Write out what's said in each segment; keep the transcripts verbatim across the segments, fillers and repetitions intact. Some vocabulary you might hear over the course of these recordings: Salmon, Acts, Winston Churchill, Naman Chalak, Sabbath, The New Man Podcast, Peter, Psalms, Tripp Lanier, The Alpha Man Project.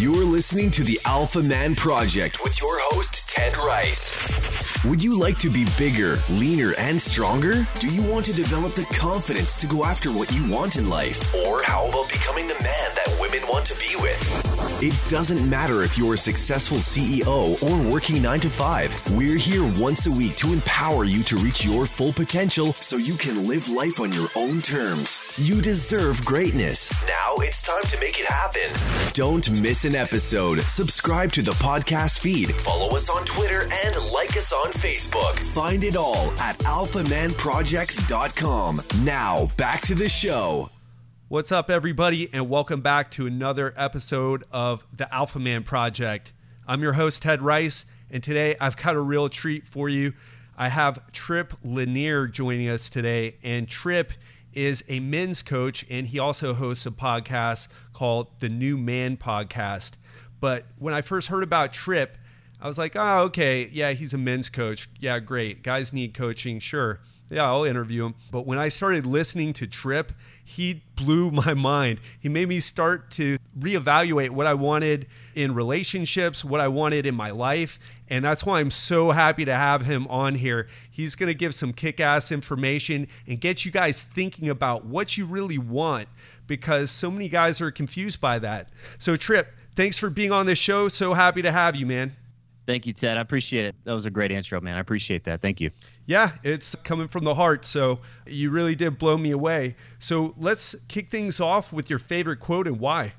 You're listening to The Alpha Man Project with your host, Ted Rice. Would you like to be bigger, leaner, and stronger? Do you want to develop the confidence to go after what you want in life? Or how about becoming the man that women want to be with? It doesn't matter if you're a successful C E O or working nine to five. We're here once a week to empower you to reach your full potential so you can live life on your own terms. You deserve greatness. Now it's time to make it happen. Don't miss an episode. Subscribe to the podcast feed. Follow us on Twitter and like us on Facebook. Find it all at alpha man project dot com. Now, back to the show. What's up, everybody, and welcome back to another episode of The Alpha Man Project. I'm your host, Ted Rice, and today I've got a real treat for you. I have Tripp Lanier joining us today, and Tripp is a men's coach, and he also hosts a podcast called The New Man Podcast. But when I first heard about Tripp, I was like, oh, okay, yeah, he's a men's coach. Yeah, great. Guys need coaching, sure. Yeah, I'll interview him. But when I started listening to Tripp, he blew my mind. He made me start to reevaluate what I wanted in relationships, what I wanted in my life. And that's why I'm so happy to have him on here. He's going to give some kick-ass information and get you guys thinking about what you really want, because so many guys are confused by that. So Tripp, thanks for being on the show. So happy to have you, man. Thank you, Ted. I appreciate it. That was a great intro, man. I appreciate that. Thank you. Yeah, it's coming from the heart. So you really did blow me away. So let's kick things off with your favorite quote and why.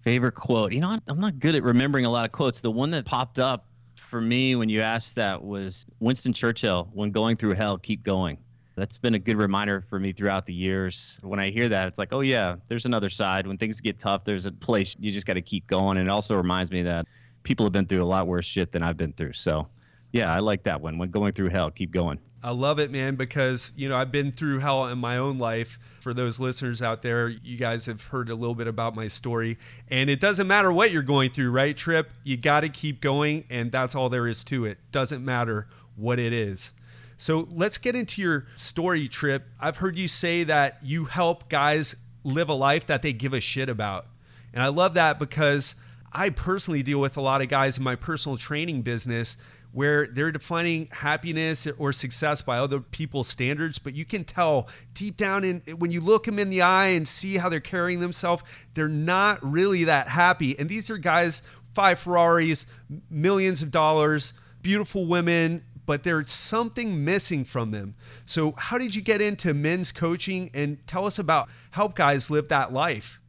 Favorite quote. You know, I'm not good at remembering a lot of quotes. The one that popped up for me when you asked that was Winston Churchill, when going through hell, keep going. That's been a good reminder for me throughout the years. When I hear that, it's like, oh yeah, there's another side. When things get tough, there's a place you just got to keep going. And it also reminds me that people have been through a lot worse shit than I've been through. So yeah, I like that one. When going through hell, keep going. I love it, man, because, you know, I've been through hell in my own life. For those listeners out there, you guys have heard a little bit about my story. And it doesn't matter what you're going through, right, Tripp? You got to keep going, and that's all there is to it. Doesn't matter what it is. So let's get into your story, Tripp. I've heard you say that you help guys live a life that they give a shit about. And I love that because I personally deal with a lot of guys in my personal training business where they're defining happiness or success by other people's standards, but you can tell deep down in when you look them in the eye and see how they're carrying themselves, they're not really that happy. And these are guys, five Ferraris, millions of dollars, beautiful women, but there's something missing from them. So how did you get into men's coaching, and tell us about help guys live that life?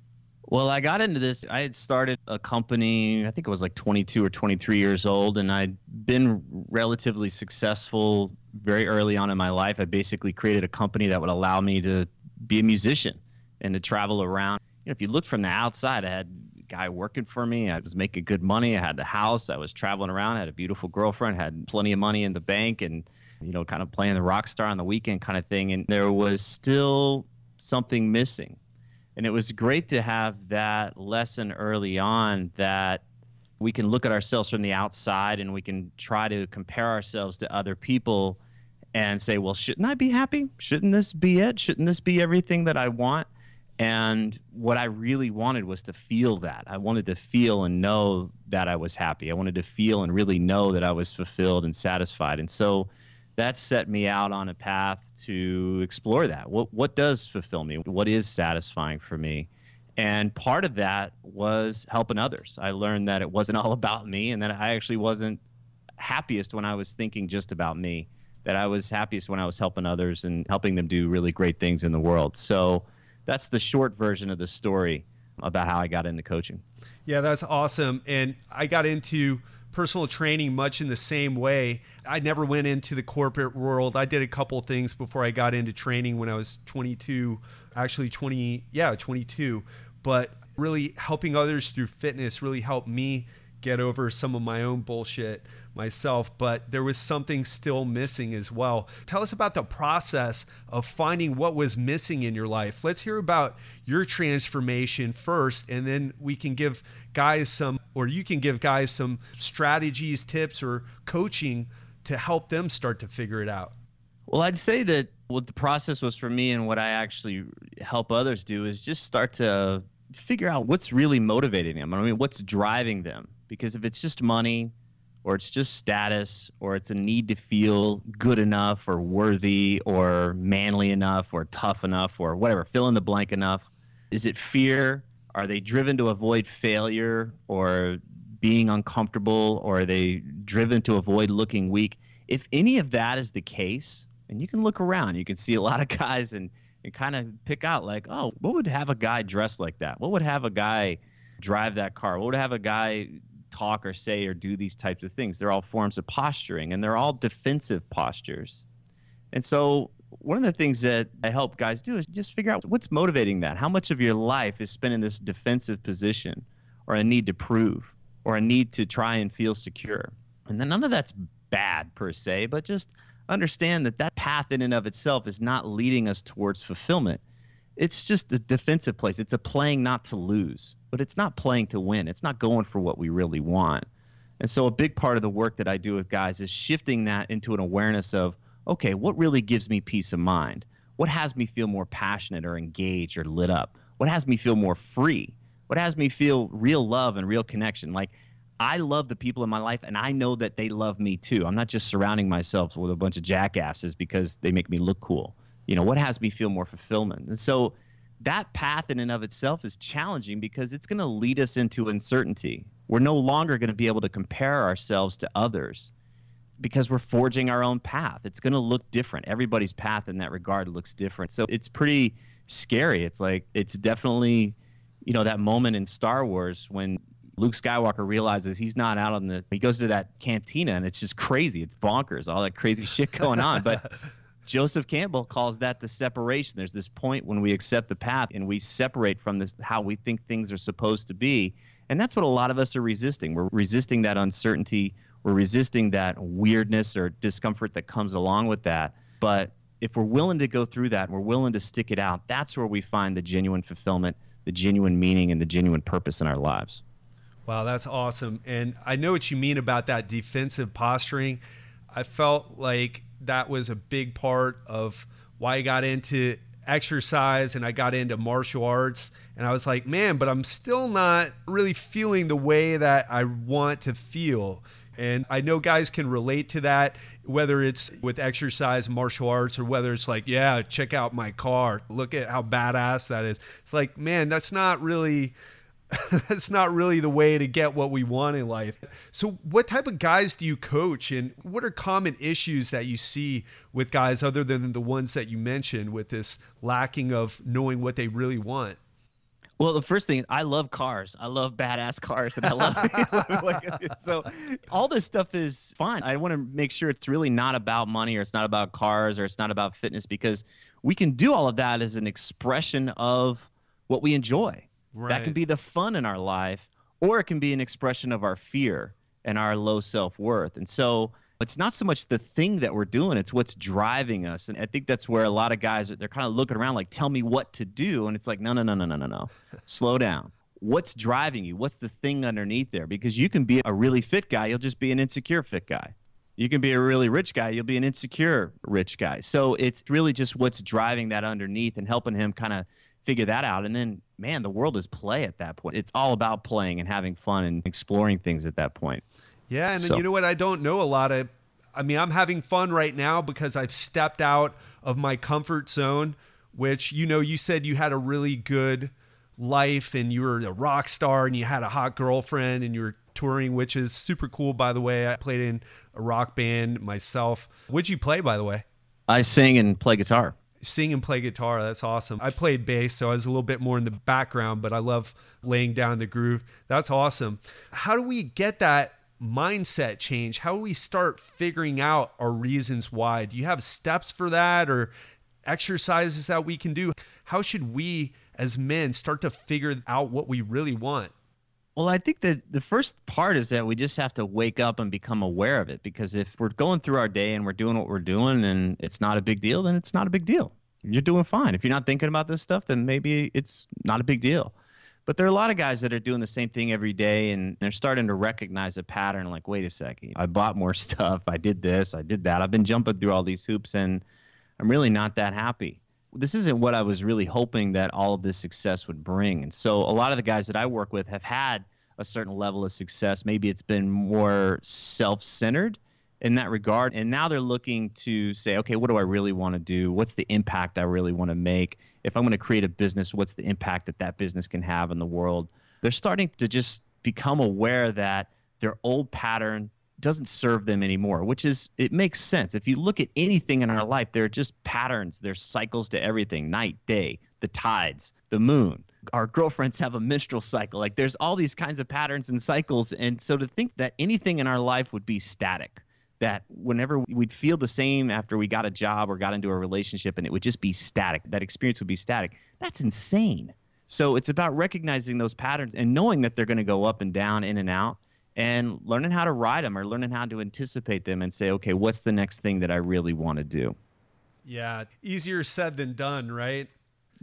Well, I got into this. I had started a company, I think it was like twenty-two or twenty-three years old, and I'd been relatively successful very early on in my life. I basically created a company that would allow me to be a musician and to travel around. You know, if you look from the outside, I had a guy working for me. I was making good money. I had the house. I was traveling around. I had a beautiful girlfriend, had plenty of money in the bank, and, you know, kind of playing the rock star on the weekend kind of thing. And there was still something missing. And it was great to have that lesson early on, that we can look at ourselves from the outside and we can try to compare ourselves to other people and say, well, shouldn't I be happy? Shouldn't this be it? Shouldn't this be everything that I want? And what I really wanted was to feel that. I wanted to feel and know that I was happy. I wanted to feel and really know that I was fulfilled and satisfied. And so that set me out on a path to explore that. What what does fulfill me? What is satisfying for me? And part of that was helping others. I learned that it wasn't all about me, and that I actually wasn't happiest when I was thinking just about me, that I was happiest when I was helping others and helping them do really great things in the world. So that's the short version of the story about how I got into coaching. Yeah, that's awesome. And I got into personal training much in the same way. I never went into the corporate world. I did a couple of things before I got into training when I was twenty-two, actually twenty, yeah, twenty-two. But really helping others through fitness really helped me get over some of my own bullshit myself. But there was something still missing as well. Tell us about the process of finding what was missing in your life. Let's hear about your transformation first, and then we can give guys some, or you can give guys some strategies, tips, or coaching to help them start to figure it out. Well, I'd say that what the process was for me and what I actually help others do is just start to figure out what's really motivating them. I mean, what's driving them? Because if it's just money, or it's just status, or it's a need to feel good enough, or worthy, or manly enough, or tough enough, or whatever, fill in the blank enough, is it fear? Are they driven to avoid failure, or being uncomfortable, or are they driven to avoid looking weak? If any of that is the case, and you can look around, you can see a lot of guys and, and kind of pick out like, oh, what would have a guy dress like that? What would have a guy drive that car? What would have a guy talk or say or do these types of things? They're all forms of posturing, and they're all defensive postures. And so one of the things that I help guys do is just figure out what's motivating that. How much of your life is spent in this defensive position, or a need to prove, or a need to try and feel secure? And then none of that's bad per se, but just understand that that path in and of itself is not leading us towards fulfillment. It's just a defensive place. It's a playing not to lose, but it's not playing to win. It's not going for what we really want. And so a big part of the work that I do with guys is shifting that into an awareness of, okay, what really gives me peace of mind? What has me feel more passionate or engaged or lit up? What has me feel more free? What has me feel real love and real connection? Like, I love the people in my life, and I know that they love me too. I'm not just surrounding myself with a bunch of jackasses because they make me look cool. You know, what has me feel more fulfillment? And so that path in and of itself is challenging because it's going to lead us into uncertainty. We're no longer going to be able to compare ourselves to others, because we're forging our own path. It's going to look different. Everybody's path in that regard looks different. So it's pretty scary. It's like, it's definitely, you know, that moment in Star Wars when Luke Skywalker realizes he's not out on the, he goes to that cantina and it's just crazy. It's bonkers, all that crazy shit going on. But Joseph Campbell calls that the separation. There's this point when we accept the path and we separate from this, how we think things are supposed to be. And that's what a lot of us are resisting. We're resisting that uncertainty. We're resisting that weirdness or discomfort that comes along with that. But if we're willing to go through that, and we're willing to stick it out, that's where we find the genuine fulfillment, the genuine meaning, and the genuine purpose in our lives. Wow, that's awesome. And I know what you mean about that defensive posturing. I felt like that was a big part of why I got into exercise and I got into martial arts. And I was like, man, but I'm still not really feeling the way that I want to feel. And I know guys can relate to that, whether it's with exercise, martial arts, or whether it's like, yeah, check out my car. Look at how badass that is. It's like, man, that's not really that's not really the way to get what we want in life. So what type of guys do you coach, and what are common issues that you see with guys other than the ones that you mentioned with this lacking of knowing what they really want? Well, the first thing, I love cars. I love badass cars, and I love like, so all this stuff is fun. I want to make sure it's really not about money, or it's not about cars, or it's not about fitness, because we can do all of that as an expression of what we enjoy. Right. That can be the fun in our life, or it can be an expression of our fear and our low self-worth. And so it's not so much the thing that we're doing, it's what's driving us. And I think that's where a lot of guys, they're kind of looking around like, tell me what to do. And it's like, no, no, no, no, no, no, no. Slow down. What's driving you? What's the thing underneath there? Because you can be a really fit guy, you'll just be an insecure fit guy. You can be a really rich guy, you'll be an insecure rich guy. So it's really just what's driving that underneath and helping him kind of figure that out. And then, man, the world is play at that point. It's all about playing and having fun and exploring things at that point. Yeah, and so, then you know what? I don't know a lot of, I mean, I'm having fun right now because I've stepped out of my comfort zone, which, you know, you said you had a really good life and you were a rock star and you had a hot girlfriend and you were touring, which is super cool, by the way. I played in a rock band myself. What'd you play, by the way? I sing and play guitar. Sing and play guitar. That's awesome. I played bass, so I was a little bit more in the background, but I love laying down the groove. That's awesome. How do we get that mindset change? How do we start figuring out our reasons why? Do you have steps for that, or exercises that we can do? How should we as men start to figure out what we really want? Well, I think that the first part is that we just have to wake up and become aware of it, because if we're going through our day and we're doing what we're doing and it's not a big deal, then it's not a big deal. You're doing fine. If you're not thinking about this stuff, then maybe it's not a big deal. But there are a lot of guys that are doing the same thing every day, and they're starting to recognize a pattern like, wait a second, I bought more stuff. I did this. I did that. I've been jumping through all these hoops and I'm really not that happy. this isn't what I was really hoping that all of this success would bring. And so a lot of the guys that I work with have had a certain level of success. Maybe it's been more self-centered in that regard. And now they're looking to say, okay, what do I really want to do? What's the impact I really want to make? If I'm going to create a business, what's the impact that that business can have in the world? They're starting to just become aware that their old pattern doesn't serve them anymore, which is, it makes sense. If you look at anything in our life, there are just patterns. There's cycles to everything, night, day, the tides, the moon. Our girlfriends have a menstrual cycle. Like, there's all these kinds of patterns and cycles. And so to think that anything in our life would be static, that whenever we'd feel the same after we got a job or got into a relationship and it would just be static, that experience would be static, that's insane. So it's about recognizing those patterns and knowing that they're going to go up and down, in and out, and learning how to ride them or learning how to anticipate them and say, okay, what's the next thing that I really want to do? Yeah, easier said than done, right?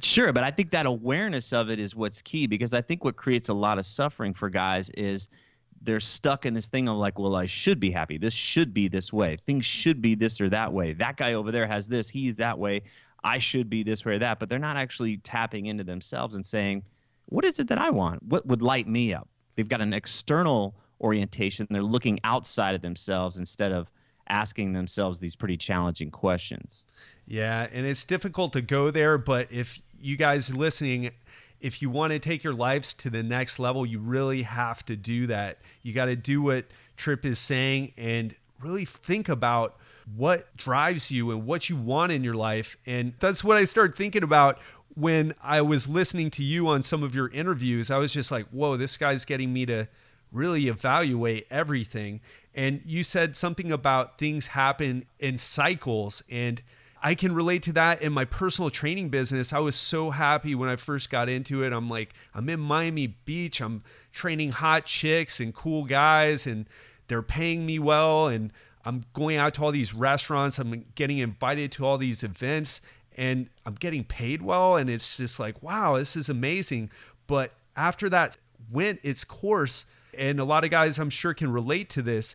Sure, but I think that awareness of it is what's key, because I think what creates a lot of suffering for guys is they're stuck in this thing of like, well, I should be happy. This should be this way. Things should be this or that way. That guy over there has this. He's that way. I should be this way or that. But they're not actually tapping into themselves and saying, what is it that I want? What would light me up? They've got an external orientation. They're looking outside of themselves instead of asking themselves these pretty challenging questions. Yeah, and it's difficult to go there, but if you guys listening, if you want to take your lives to the next level, you really have to do that. You got to do what Tripp is saying and really think about what drives you and what you want in your life. And that's what I started thinking about when I was listening to you on some of your interviews. I was just like, whoa, this guy's getting me to really evaluate everything. And you said something about things happen in cycles, and I can relate to that in my personal training business. I was so happy when I first got into it. I'm like, I'm in Miami Beach. I'm training hot chicks and cool guys, and they're paying me well. And I'm going out to all these restaurants. I'm getting invited to all these events, and I'm getting paid well. And it's just like, wow, this is amazing. But after that went its course, and a lot of guys I'm sure can relate to this,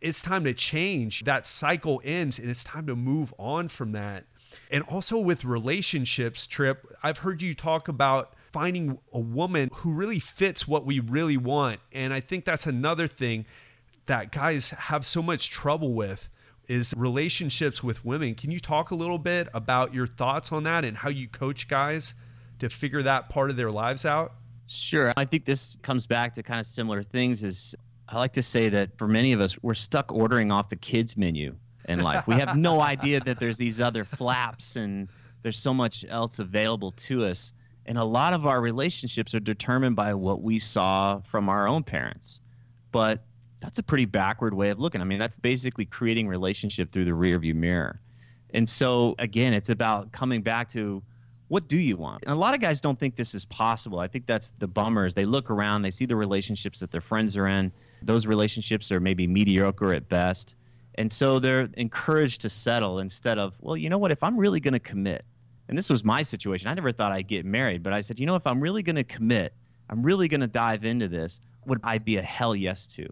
it's time to change. That cycle ends, and it's time to move on from that. And also with relationships, Tripp, I've heard you talk about finding a woman who really fits what we really want. And I think that's another thing that guys have so much trouble with, is relationships with women. Can you talk a little bit about your thoughts on that and how you coach guys to figure that part of their lives out? Sure. I think this comes back to kind of similar things. Is I like to say that for many of us, we're stuck ordering off the kids menu in life. We have no idea that there's these other flaps and there's so much else available to us. And a lot of our relationships are determined by what we saw from our own parents. But that's a pretty backward way of looking. I mean, that's basically creating relationship through the rearview mirror. And so again, it's about coming back to, what do you want? And a lot of guys don't think this is possible. I think that's the bummer, is they look around, they see the relationships that their friends are in. Those relationships are maybe mediocre at best. And so they're encouraged to settle instead of, well, you know what, if I'm really going to commit, and this was my situation, I never thought I'd get married, but I said, you know, if I'm really going to commit, I'm really going to dive into this, would I be a hell yes to?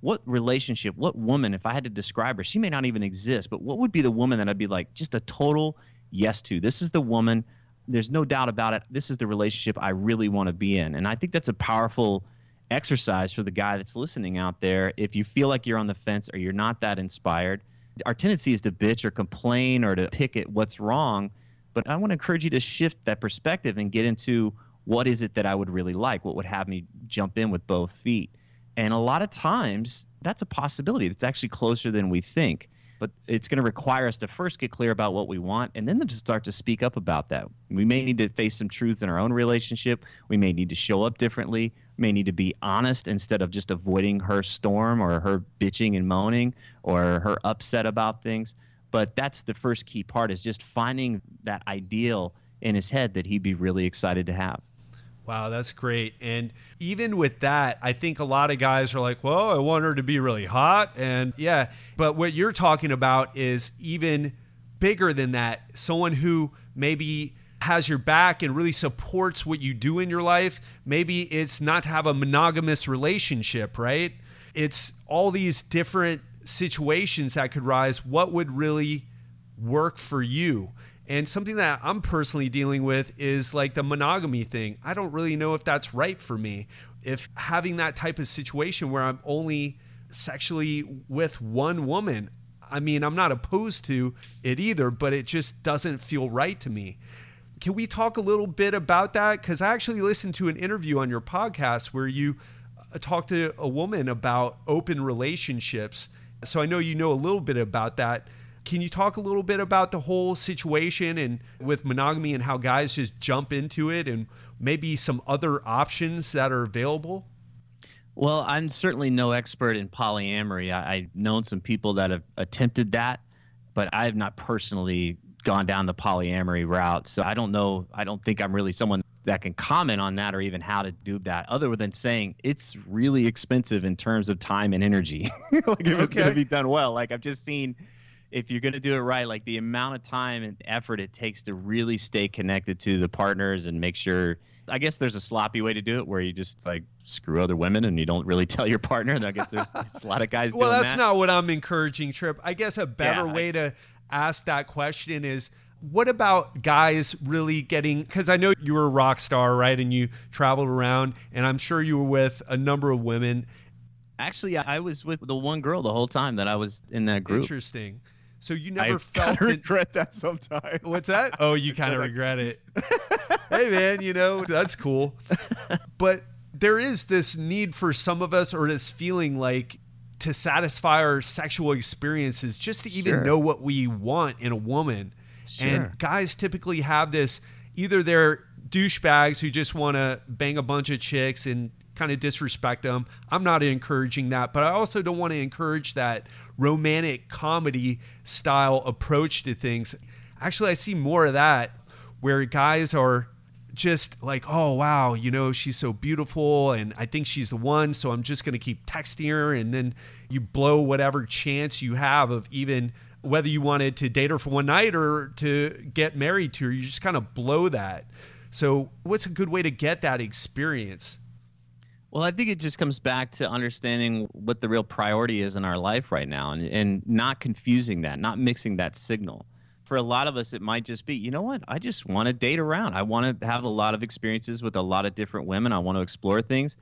What relationship, what woman, if I had to describe her, she may not even exist, but what would be the woman that I'd be like, just a total yes to? This is the woman. There's no doubt about it. This is the relationship I really want to be in. And I think that's a powerful exercise for the guy that's listening out there. If you feel like you're on the fence or you're not that inspired, our tendency is to bitch or complain or to pick at what's wrong. But I want to encourage you to shift that perspective and get into, what is it that I would really like? What would have me jump in with both feet? And a lot of times that's a possibility that's actually closer than we think. But it's going to require us to first get clear about what we want, and then to start to speak up about that. We may need to face some truths in our own relationship. We may need to show up differently. We may need to be honest instead of just avoiding her storm or her bitching and moaning or her upset about things. But that's the first key part, is just finding that ideal in his head that he'd be really excited to have. Wow, that's great. And even with that, I think a lot of guys are like, well, I want her to be really hot. And yeah, but what you're talking about is even bigger than that. Someone who maybe has your back and really supports what you do in your life. Maybe it's not to have a monogamous relationship, right? It's all these different situations that could rise. What would really work for you? And something that I'm personally dealing with is like the monogamy thing. I don't really know if that's right for me. If having that type of situation where I'm only sexually with one woman, I mean, I'm not opposed to it either, but it just doesn't feel right to me. Can we talk a little bit about that? Because I actually listened to an interview on your podcast where you talked to a woman about open relationships. So I know you know a little bit about that. Can you talk a little bit about the whole situation and with monogamy and how guys just jump into it and maybe some other options that are available? Well, I'm certainly no expert in polyamory. I, I've known some people that have attempted that, but I have not personally gone down the polyamory route. So I don't know. I don't think I'm really someone that can comment on that or even how to do that other than saying it's really expensive in terms of time and energy. Like if okay. It's going to be done well. Like I've just seen, if you're going to do it right, like the amount of time and effort it takes to really stay connected to the partners and make sure, I guess there's a sloppy way to do it where you just like screw other women and you don't really tell your partner. And I guess there's, there's a lot of guys well, doing that. Well, that's not what I'm encouraging, Tripp. I guess a better yeah, way I, to ask that question is, what about guys really getting, because I know you were a rock star, right? And you traveled around and I'm sure you were with a number of women. Actually, I was with the one girl the whole time that I was in that group. Interesting. So you never I felt... I kind of regret that sometimes. What's that? Oh, you kind of regret it. Hey, man, you know, that's cool. But there is this need for some of us, or this feeling like to satisfy our sexual experiences, just to even sure. know what we want in a woman. Sure. And guys typically have this, either they're douchebags who just want to bang a bunch of chicks and kind of disrespect them. I'm not encouraging that, but I also don't want to encourage that romantic comedy style approach to things. Actually, I see more of that where guys are just like, oh, wow, you know, she's so beautiful and I think she's the one. So I'm just going to keep texting her. And then you blow whatever chance you have of even whether you wanted to date her for one night or to get married to her, you just kind of blow that. So what's a good way to get that experience? Well, I think it just comes back to understanding what the real priority is in our life right now and, and not confusing that, not mixing that signal. For a lot of us, it might just be, you know what? I just want to date around. I want to have a lot of experiences with a lot of different women. I want to explore things.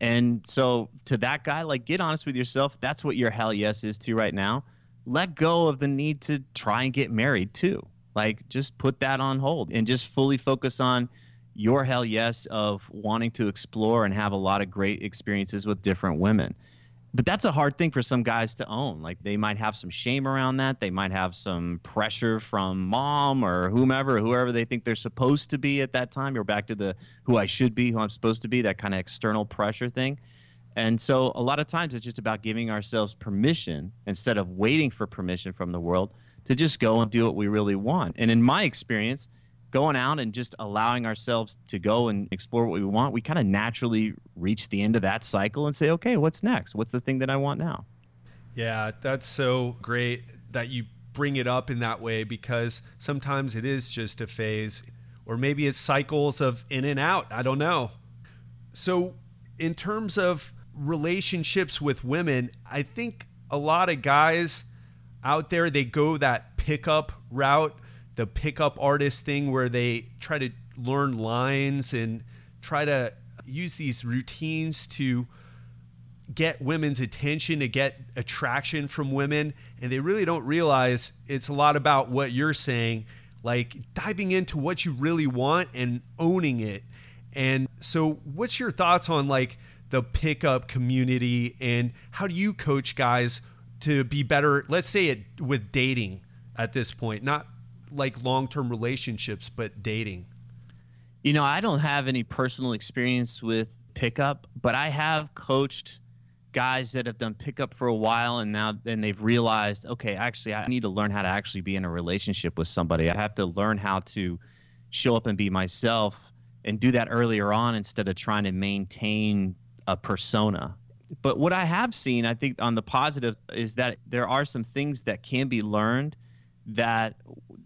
And so to that guy, like, get honest with yourself. That's what your hell yes is to right now. Let go of the need to try and get married too. Like, just put that on hold and just fully focus on your hell yes of wanting to explore and have a lot of great experiences with different women. But that's a hard thing for some guys to own. Like, they might have some shame around that. They might have some pressure from mom or whomever, whoever they think they're supposed to be at that time. You're back to the who I should be, who I'm supposed to be, that kind of external pressure thing. And so a lot of times it's just about giving ourselves permission instead of waiting for permission from the world to just go and do what we really want. And in my experience, going out and just allowing ourselves to go and explore what we want, we kind of naturally reach the end of that cycle and say, okay, what's next? What's the thing that I want now? Yeah, that's so great that you bring it up in that way, because sometimes it is just a phase, or maybe it's cycles of in and out. I don't know. So in terms of relationships with women, I think a lot of guys out there, they go that pickup route, the pickup artist thing where they try to learn lines and try to use these routines to get women's attention, to get attraction from women. And they really don't realize it's a lot about what you're saying, like diving into what you really want and owning it. And so what's your thoughts on like the pickup community and how do you coach guys to be better, let's say it with dating at this point, not like long-term relationships, but dating? You know, I don't have any personal experience with pickup, but I have coached guys that have done pickup for a while and now and they've realized, okay, actually, I need to learn how to actually be in a relationship with somebody. I have to learn how to show up and be myself and do that earlier on instead of trying to maintain a persona. But what I have seen, I think on the positive, is that there are some things that can be learned that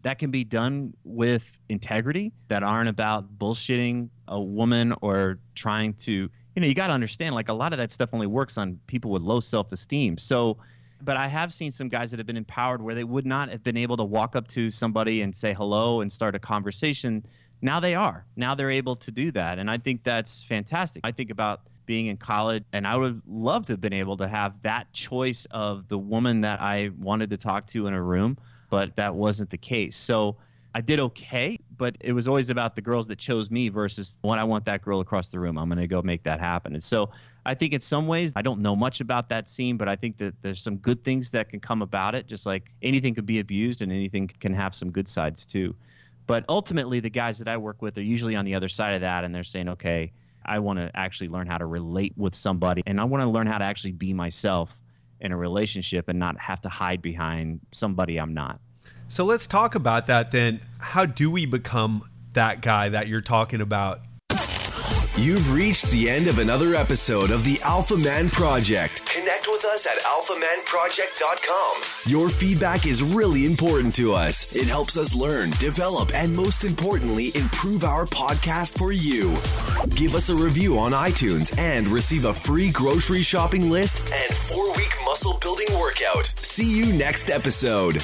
that can be done with integrity, that aren't about bullshitting a woman or trying to, you know, you got to understand, like a lot of that stuff only works on people with low self-esteem. So but I have seen some guys that have been empowered where they would not have been able to walk up to somebody and say hello and start a conversation. Now they are. Now they're able to do that. And I think that's fantastic. I think about being in college, and I would have loved to have been able to have that choice of the woman that I wanted to talk to in a room, but that wasn't the case. So I did okay, but it was always about the girls that chose me versus when I want that girl across the room, I'm going to go make that happen. And so I think in some ways, I don't know much about that scene, but I think that there's some good things that can come about it, just like anything could be abused and anything can have some good sides too. But ultimately, the guys that I work with are usually on the other side of that, and they're saying, okay, I want to actually learn how to relate with somebody, and I want to learn how to actually be myself in a relationship and not have to hide behind somebody I'm not. So let's talk about that then. How do we become that guy that you're talking about? You've reached the end of another episode of The Alpha Man Project. Connect with us at alpha man project dot com. Your feedback is really important to us. It helps us learn, develop, and most importantly, improve our podcast for you. Give us a review on iTunes and receive a free grocery shopping list and four-week muscle building workout. See you next episode.